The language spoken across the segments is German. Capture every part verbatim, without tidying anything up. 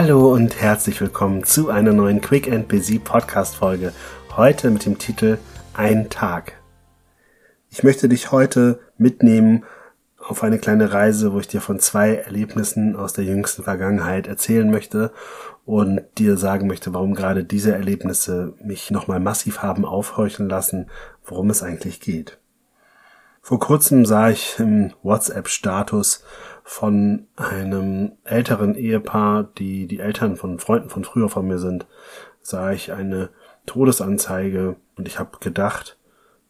Hallo und herzlich willkommen zu einer neuen Quick and Busy Podcast Folge. Heute mit dem Titel Ein Tag. Ich möchte dich heute mitnehmen auf eine kleine Reise, wo ich dir von zwei Erlebnissen aus der jüngsten Vergangenheit erzählen möchte und dir sagen möchte, warum gerade diese Erlebnisse mich nochmal massiv haben aufhorchen lassen, worum es eigentlich geht. Vor kurzem sah ich im WhatsApp-Status von einem älteren Ehepaar, die die Eltern von Freunden von früher von mir sind, sah ich eine Todesanzeige und ich habe gedacht,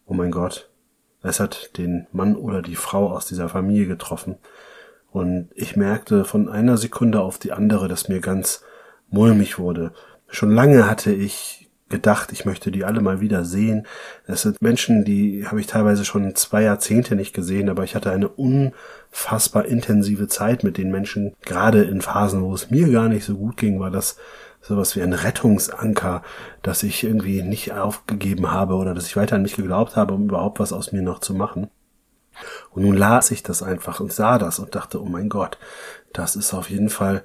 oh mein Gott, es hat den Mann oder die Frau aus dieser Familie getroffen. Und ich merkte von einer Sekunde auf die andere, dass mir ganz mulmig wurde. Schon lange hatte ich gedacht, ich möchte die alle mal wieder sehen. Es sind Menschen, die habe ich teilweise schon zwei Jahrzehnte nicht gesehen, aber ich hatte eine unfassbar intensive Zeit mit den Menschen, gerade in Phasen, wo es mir gar nicht so gut ging, war das sowas wie ein Rettungsanker, dass ich irgendwie nicht aufgegeben habe oder dass ich weiter an mich geglaubt habe, um überhaupt was aus mir noch zu machen. Und nun las ich das einfach und sah das und dachte, oh mein Gott, das ist auf jeden Fall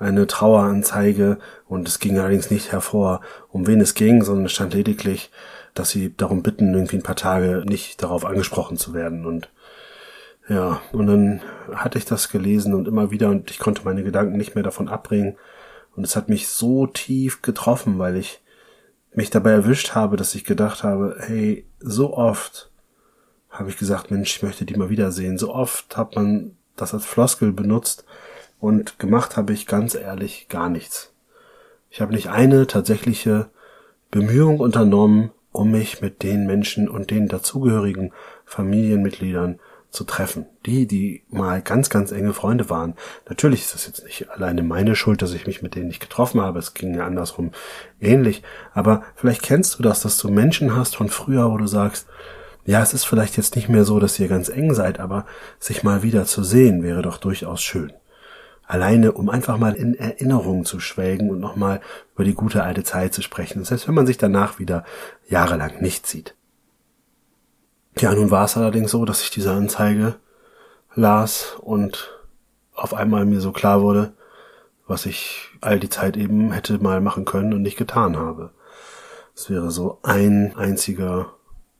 eine Traueranzeige, und es ging allerdings nicht hervor, um wen es ging, sondern es stand lediglich, dass sie darum bitten, irgendwie ein paar Tage nicht darauf angesprochen zu werden. Und ja, und dann hatte ich das gelesen und immer wieder, und ich konnte meine Gedanken nicht mehr davon abbringen, und es hat mich so tief getroffen, weil ich mich dabei erwischt habe, dass ich gedacht habe, hey, so oft habe ich gesagt, Mensch, ich möchte die mal wiedersehen, so oft hat man das als Floskel benutzt, und gemacht habe ich ganz ehrlich gar nichts. Ich habe nicht eine tatsächliche Bemühung unternommen, um mich mit den Menschen und den dazugehörigen Familienmitgliedern zu treffen. Die, die mal ganz, ganz enge Freunde waren. Natürlich ist das jetzt nicht alleine meine Schuld, dass ich mich mit denen nicht getroffen habe. Es ging ja andersrum ähnlich. Aber vielleicht kennst du das, dass du Menschen hast von früher, wo du sagst, ja, es ist vielleicht jetzt nicht mehr so, dass ihr ganz eng seid, aber sich mal wieder zu sehen wäre doch durchaus schön. Alleine, um einfach mal in Erinnerungen zu schwelgen und nochmal über die gute alte Zeit zu sprechen. Selbst wenn man sich danach wieder jahrelang nicht sieht. Ja, nun war es allerdings so, dass ich diese Anzeige las und auf einmal mir so klar wurde, was ich all die Zeit eben hätte mal machen können und nicht getan habe. Es wäre so ein einziger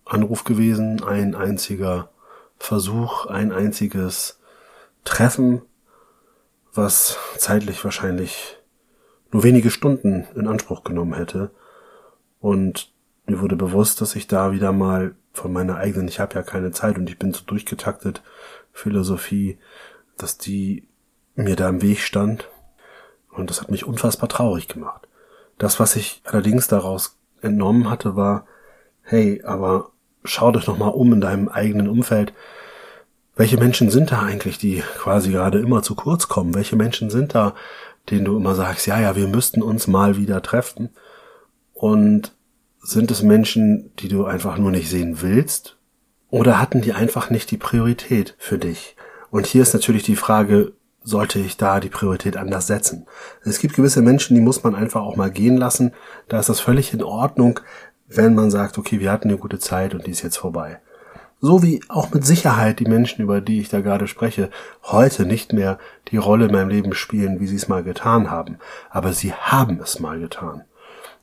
Anruf gewesen, ein einziger Versuch, ein einziges Treffen, was zeitlich wahrscheinlich nur wenige Stunden in Anspruch genommen hätte. Und mir wurde bewusst, dass ich da wieder mal von meiner eigenen, ich habe ja keine Zeit und ich bin so durchgetaktet, Philosophie, dass die mir da im Weg stand. Und das hat mich unfassbar traurig gemacht. Das, was ich allerdings daraus entnommen hatte, war, hey, aber schau dich doch mal um in deinem eigenen Umfeld. Welche Menschen sind da eigentlich, die quasi gerade immer zu kurz kommen? Welche Menschen sind da, denen du immer sagst, ja, ja, wir müssten uns mal wieder treffen? Und sind es Menschen, die du einfach nur nicht sehen willst? Oder hatten die einfach nicht die Priorität für dich? Und hier ist natürlich die Frage, sollte ich da die Priorität anders setzen? Es gibt gewisse Menschen, die muss man einfach auch mal gehen lassen. Da ist das völlig in Ordnung, wenn man sagt, okay, wir hatten eine gute Zeit und die ist jetzt vorbei. So wie auch mit Sicherheit die Menschen, über die ich da gerade spreche, heute nicht mehr die Rolle in meinem Leben spielen, wie sie es mal getan haben. Aber sie haben es mal getan.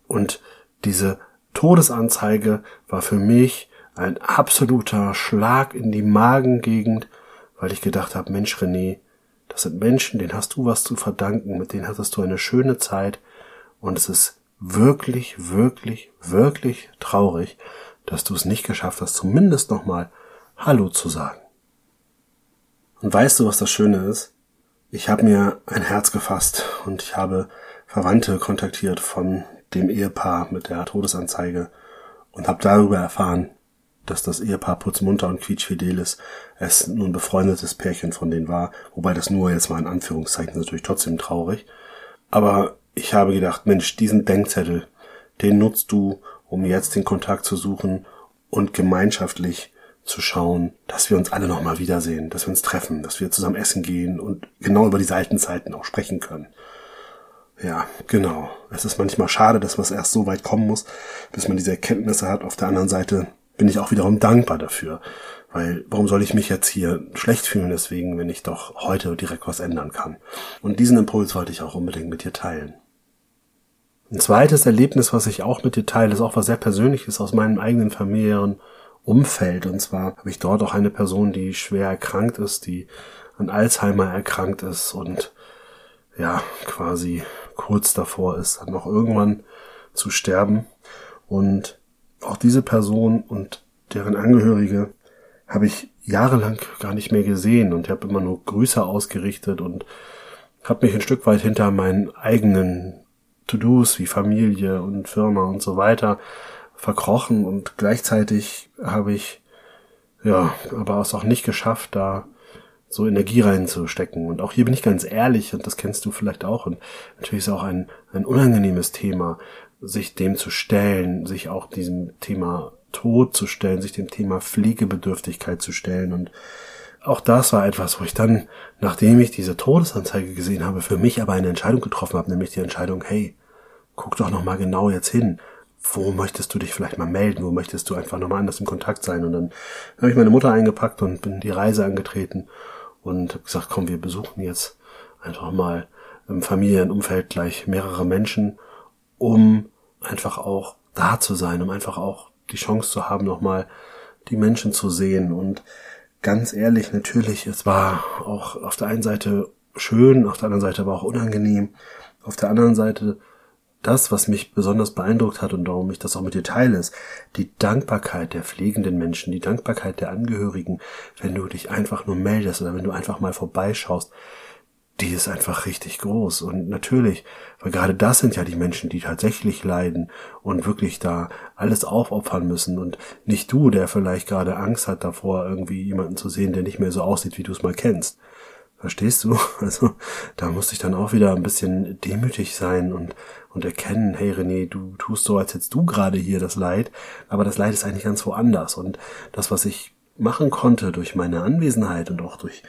Und diese Todesanzeige war für mich ein absoluter Schlag in die Magengegend, weil ich gedacht habe, Mensch René, das sind Menschen, denen hast du was zu verdanken, mit denen hattest du eine schöne Zeit. Und es ist wirklich, wirklich, wirklich traurig, dass du es nicht geschafft hast, zumindest nochmal Hallo zu sagen. Und weißt du, was das Schöne ist? Ich habe mir ein Herz gefasst und ich habe Verwandte kontaktiert von dem Ehepaar mit der Todesanzeige und habe darüber erfahren, dass das Ehepaar putzmunter und quietschfidel ist, es nun ein befreundetes Pärchen von denen war, wobei das nur jetzt mal in Anführungszeichen ist, natürlich trotzdem traurig. Aber ich habe gedacht, Mensch, diesen Denkzettel, den nutzt du, um jetzt den Kontakt zu suchen und gemeinschaftlich zu schauen, dass wir uns alle nochmal wiedersehen, dass wir uns treffen, dass wir zusammen essen gehen und genau über diese alten Zeiten auch sprechen können. Ja, genau. Es ist manchmal schade, dass man es erst so weit kommen muss, bis man diese Erkenntnisse hat. Auf der anderen Seite bin ich auch wiederum dankbar dafür. Weil warum soll ich mich jetzt hier schlecht fühlen deswegen, wenn ich doch heute direkt was ändern kann? Und diesen Impuls wollte ich auch unbedingt mit dir teilen. Ein zweites Erlebnis, was ich auch mit dir teile, ist auch was sehr Persönliches aus meinem eigenen familiären Umfeld. Und zwar habe ich dort auch eine Person, die schwer erkrankt ist, die an Alzheimer erkrankt ist und ja quasi kurz davor ist, dann noch irgendwann zu sterben. Und auch diese Person und deren Angehörige habe ich jahrelang gar nicht mehr gesehen und habe immer nur Grüße ausgerichtet und habe mich ein Stück weit hinter meinen eigenen To-Dos wie Familie und Firma und so weiter verkrochen und gleichzeitig habe ich ja aber es auch nicht geschafft, da so Energie reinzustecken. Und auch hier bin ich ganz ehrlich, und das kennst du vielleicht auch, und natürlich ist auch ein, ein unangenehmes Thema, sich dem zu stellen, sich auch diesem Thema Tod zu stellen, sich dem Thema Pflegebedürftigkeit zu stellen. Und auch das war etwas, wo ich dann, nachdem ich diese Todesanzeige gesehen habe, für mich aber eine Entscheidung getroffen habe, nämlich die Entscheidung, hey, guck doch nochmal genau jetzt hin. Wo möchtest du dich vielleicht mal melden? Wo möchtest du einfach nochmal anders im Kontakt sein? Und dann habe ich meine Mutter eingepackt und bin die Reise angetreten und habe gesagt, komm, wir besuchen jetzt einfach mal im Familienumfeld gleich mehrere Menschen, um einfach auch da zu sein, um einfach auch die Chance zu haben, nochmal die Menschen zu sehen. Und ganz ehrlich, natürlich, es war auch auf der einen Seite schön, auf der anderen Seite aber auch unangenehm. Auf der anderen Seite das, was mich besonders beeindruckt hat und darum ich das auch mit dir teile, ist die Dankbarkeit der pflegenden Menschen, die Dankbarkeit der Angehörigen, wenn du dich einfach nur meldest oder wenn du einfach mal vorbeischaust, die ist einfach richtig groß. Und natürlich, weil gerade das sind ja die Menschen, die tatsächlich leiden und wirklich da alles aufopfern müssen und nicht du, der vielleicht gerade Angst hat davor, irgendwie jemanden zu sehen, der nicht mehr so aussieht, wie du es mal kennst. Verstehst du? Also da musste ich dann auch wieder ein bisschen demütig sein und und erkennen, hey René, du tust so, als hättest du gerade hier das Leid, aber das Leid ist eigentlich ganz woanders. Und das, was ich machen konnte durch meine Anwesenheit und auch durch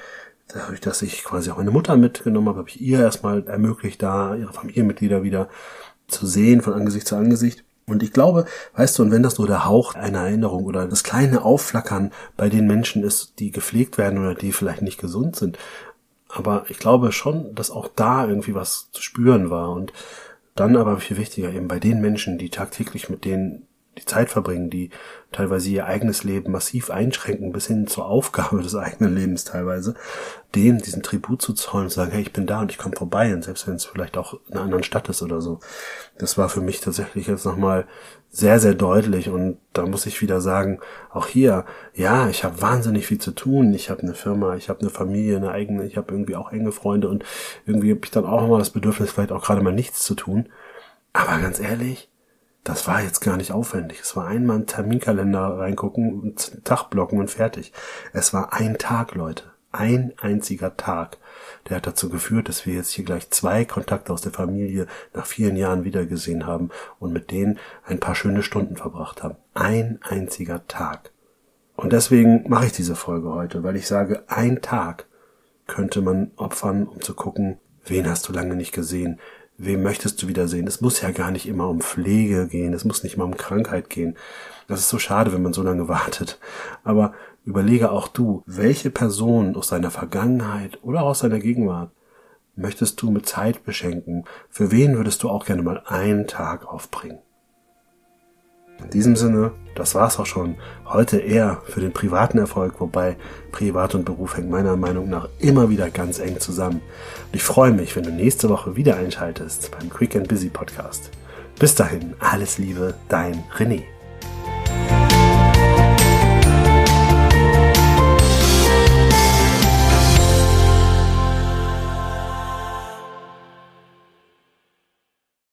dadurch, dass ich quasi auch meine Mutter mitgenommen habe, habe ich ihr erstmal ermöglicht, da ihre Familienmitglieder wieder zu sehen, von Angesicht zu Angesicht. Und ich glaube, weißt du, und wenn das nur der Hauch einer Erinnerung oder das kleine Aufflackern bei den Menschen ist, die gepflegt werden oder die vielleicht nicht gesund sind, aber ich glaube schon, dass auch da irgendwie was zu spüren war. Und dann aber viel wichtiger eben bei den Menschen, die tagtäglich mit denen die Zeit verbringen, die teilweise ihr eigenes Leben massiv einschränken, bis hin zur Aufgabe des eigenen Lebens teilweise, denen diesen Tribut zu zollen und zu sagen, hey, ich bin da und ich komme vorbei, und selbst wenn es vielleicht auch in einer anderen Stadt ist oder so. Das war für mich tatsächlich jetzt nochmal sehr, sehr deutlich, und da muss ich wieder sagen, auch hier, ja, ich habe wahnsinnig viel zu tun, ich habe eine Firma, ich habe eine Familie, eine eigene, ich habe irgendwie auch enge Freunde und irgendwie habe ich dann auch nochmal das Bedürfnis, vielleicht auch gerade mal nichts zu tun, aber ganz ehrlich, das war jetzt gar nicht aufwendig. Es war einmal einen Terminkalender reingucken und einen Tag blocken und fertig. Es war ein Tag, Leute. Ein einziger Tag. Der hat dazu geführt, dass wir jetzt hier gleich zwei Kontakte aus der Familie nach vielen Jahren wiedergesehen haben und mit denen ein paar schöne Stunden verbracht haben. Ein einziger Tag. Und deswegen mache ich diese Folge heute, weil ich sage, ein Tag könnte man opfern, um zu gucken, wen hast du lange nicht gesehen? Wem möchtest du wiedersehen? Es muss ja gar nicht immer um Pflege gehen, es muss nicht immer um Krankheit gehen. Das ist so schade, wenn man so lange wartet. Aber überlege auch du, welche Person aus deiner Vergangenheit oder aus deiner Gegenwart möchtest du mit Zeit beschenken? Für wen würdest du auch gerne mal einen Tag aufbringen? In diesem Sinne, das war's auch schon. Heute eher für den privaten Erfolg, wobei Privat und Beruf hängen meiner Meinung nach immer wieder ganz eng zusammen. Und ich freue mich, wenn du nächste Woche wieder einschaltest beim Quick and Busy Podcast. Bis dahin, alles Liebe, dein René.